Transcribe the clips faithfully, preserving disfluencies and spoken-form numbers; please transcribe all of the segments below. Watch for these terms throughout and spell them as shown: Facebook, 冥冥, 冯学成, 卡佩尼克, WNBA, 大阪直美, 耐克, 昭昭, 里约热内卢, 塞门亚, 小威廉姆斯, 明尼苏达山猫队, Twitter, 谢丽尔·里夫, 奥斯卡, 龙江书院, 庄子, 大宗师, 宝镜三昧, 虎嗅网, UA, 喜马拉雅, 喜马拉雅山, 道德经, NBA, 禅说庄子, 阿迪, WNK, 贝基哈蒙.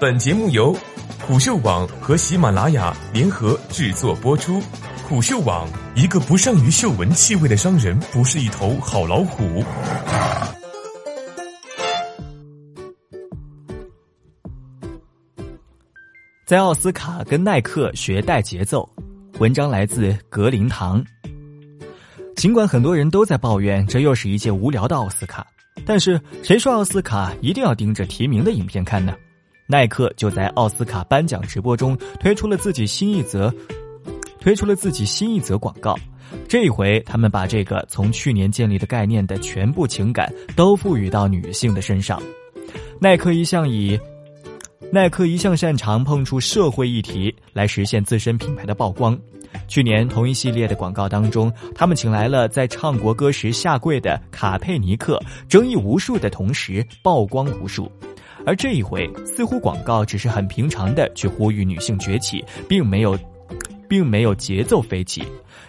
本节目由虎嗅网和喜马拉雅联合制作播出。虎嗅网，一个不善于嗅闻气味的商人不是一头好老虎。在奥斯卡跟耐克学带节奏，文章来自格林堂。尽管很多人都在抱怨这又是一届无聊的奥斯卡，但是谁说奥斯卡一定要盯着提名的影片看呢？耐克就在奥斯卡颁奖直播中推出了自己新一则推出了自己新一则广告。这一回他们把这个从去年建立的概念的全部情感都赋予到女性的身上。耐克一向以耐克一向擅长碰触社会议题来实现自身品牌的曝光。去年同一系列的广告当中，他们请来了在唱国歌时下跪的卡佩尼克，争议无数的同时曝光无数。而这一回似乎广告只是很平常的去呼吁女性崛起，并没有并没有节奏飞起。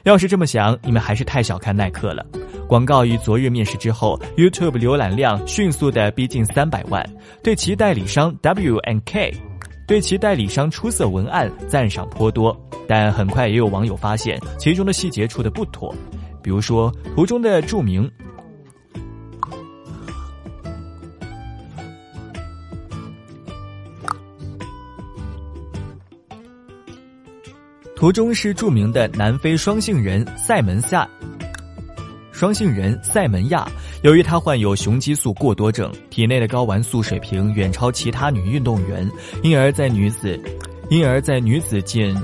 要是这么想，你们还是太小看耐克了。广告于昨日面世之后， YouTube 浏览量迅速的逼近三百万，对其代理商 W N K 对其代理商出色文案赞赏颇多，但很快也有网友发现其中的细节处的不妥，比如说图中的注明图中是著名的南非双性人塞门夏，双性人塞门亚，由于她患有雄激素过多症，体内的睾丸素水平远超其他女运动员，因而在女子因而在女子进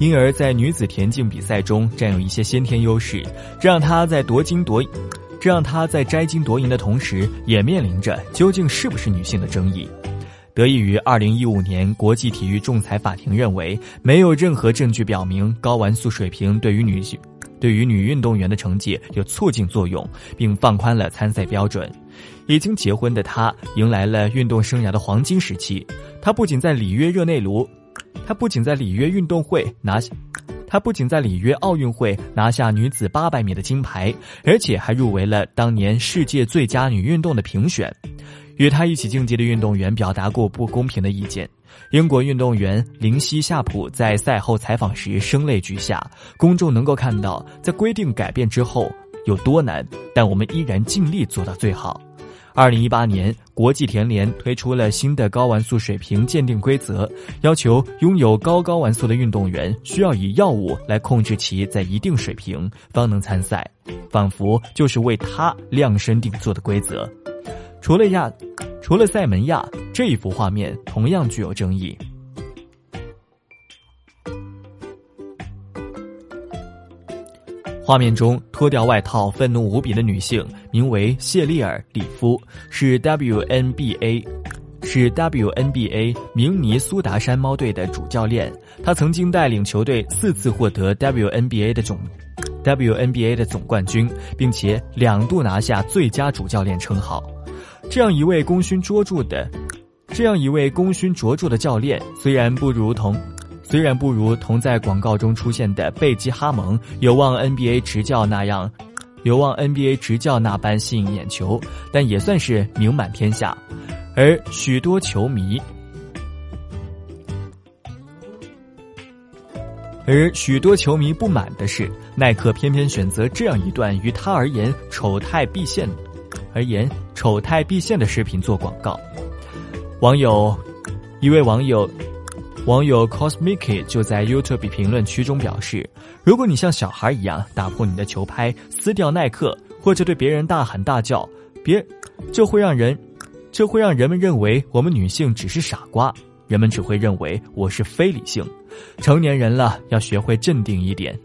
因而在女子田径比赛中占有一些先天优势，这让她在夺金夺这让她在摘金夺银的同时，也面临着究竟是不是女性的争议。得益于二零一五年国际体育仲裁法庭认为，没有任何证据表明睾丸素水平对于女性对于女运动员的成绩有促进作用，并放宽了参赛标准。已经结婚的她迎来了运动生涯的黄金时期。她不仅在里约热内卢，她不仅在里约运动会拿下，她不仅在里约奥运会拿下女子八百米的金牌，而且还入围了当年世界最佳女运动的评选。与他一起竞技的运动员表达过不公平的意见。英国运动员林西夏普在赛后采访时声泪俱下，公众能够看到在规定改变之后有多难，但我们依然尽力做到最好。二零一八年国际田联推出了新的睾丸素水平鉴定规则，要求拥有高睾丸素的运动员需要以药物来控制其在一定水平方能参赛，仿佛就是为他量身定做的规则。除了亚，除了塞门亚，这一幅画面同样具有争议。画面中脱掉外套、愤怒无比的女性，名为谢丽尔·里夫，是 W N B A 是 W N B A 明尼苏达山猫队的主教练。她曾经带领球队四次获得 W N B A 的总。W N B A 的总冠军，并且两度拿下最佳主教练称号。这样一位功勋卓著的，这样一位功勋卓著的教练，虽然不如同，虽然不如同在广告中出现的贝基哈蒙有望 N B A 执教那样，有望 N B A 执教那般吸引眼球，但也算是名满天下。而许多球迷。而许多球迷不满的是，耐克偏偏选择这样一段于他而言丑态毕现而言丑态毕现的视频做广告。网友一位网友网友 Cosmic 就在 YouTube 评论区中表示，如果你像小孩一样打破你的球拍，撕掉耐克，或者对别人大喊大叫，别这会让人这会让人们认为我们女性只是傻瓜，人们只会认为我是非理性，成年人了，要学会镇定一点。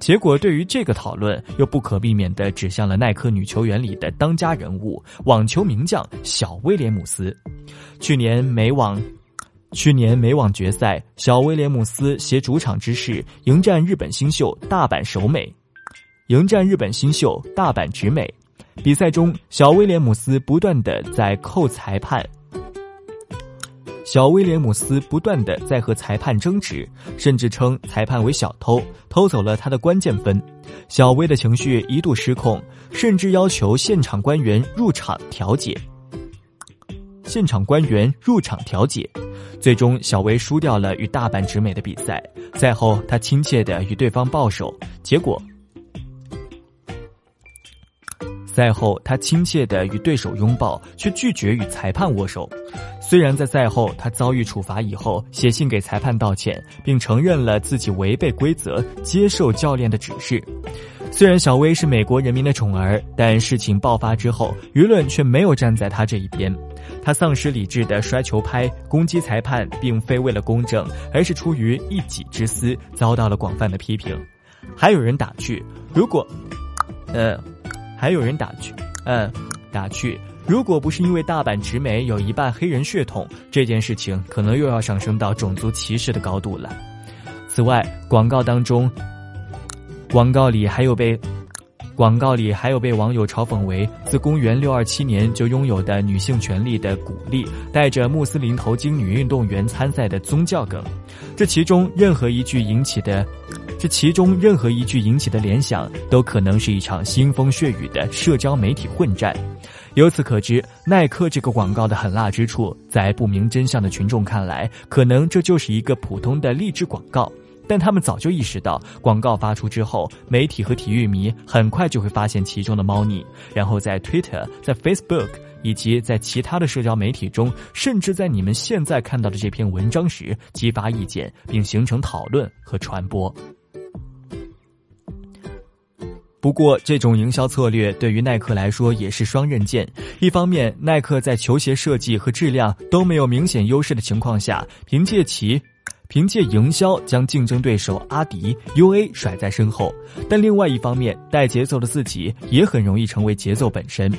结果对于这个讨论又不可避免地指向了耐克女球员里的当家人物，网球名将小威廉姆斯。去年美网去年美网决赛，小威廉姆斯携主场之势迎战日本新秀大阪守美迎战日本新秀大阪直美。比赛中小威廉姆斯不断地在扣裁判小威廉姆斯不断地在和裁判争执，甚至称裁判为小偷，偷走了他的关键分。小威的情绪一度失控，甚至要求现场官员入场调解。现场官员入场调解，最终小威输掉了与大阪直美的比赛。赛后，他亲切地与对方抱手，结果。赛后，他亲切地与对手拥抱，却拒绝与裁判握手。虽然在赛后他遭遇处罚以后，写信给裁判道歉，并承认了自己违背规则，接受教练的指示。虽然小威是美国人民的宠儿，但事情爆发之后，舆论却没有站在他这一边。他丧失理智地摔球拍，攻击裁判，并非为了公正，而是出于一己之私，遭到了广泛的批评。还有人打趣，如果，呃。还有人打趣，嗯，打趣，如果不是因为大阪直美有一半黑人血统，这件事情可能又要上升到种族歧视的高度了。此外，广告当中，广告里还有被，广告里还有被网友嘲讽为自公元六二七年就拥有的女性权利的鼓励，带着穆斯林头巾女运动员参赛的宗教梗。这其中任何一句引起的。这其中任何一句引起的联想，都可能是一场腥风血雨的社交媒体混战。由此可知，耐克这个广告的狠辣之处，在不明真相的群众看来，可能这就是一个普通的励志广告。但他们早就意识到，广告发出之后，媒体和体育迷很快就会发现其中的猫腻，然后在 Twitter、在 Facebook 以及在其他的社交媒体中，甚至在你们现在看到的这篇文章时，激发意见，并形成讨论和传播。不过，这种营销策略对于耐克来说也是双刃剑。一方面，耐克在球鞋设计和质量都没有明显优势的情况下，凭借其凭借营销将竞争对手阿迪、U A 甩在身后；但另外一方面，带节奏的自己也很容易成为节奏本身。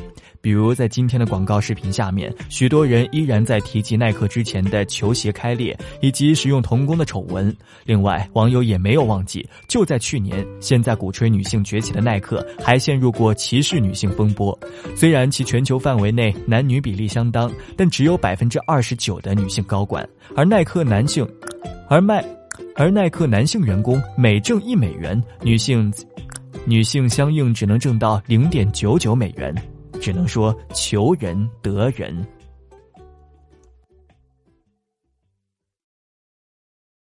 比如在今天的广告视频下面，许多人依然在提及耐克之前的球鞋开裂以及使用童工的丑闻。另外，网友也没有忘记，就在去年，现在鼓吹女性崛起的耐克还陷入过歧视女性风波。虽然其全球范围内男女比例相当，但只有 百分之二十九 的女性高管，而耐克男性而卖而耐克男性员工每挣一美元，女性女性相应只能挣到 零点九九 美元。只能说求人得人。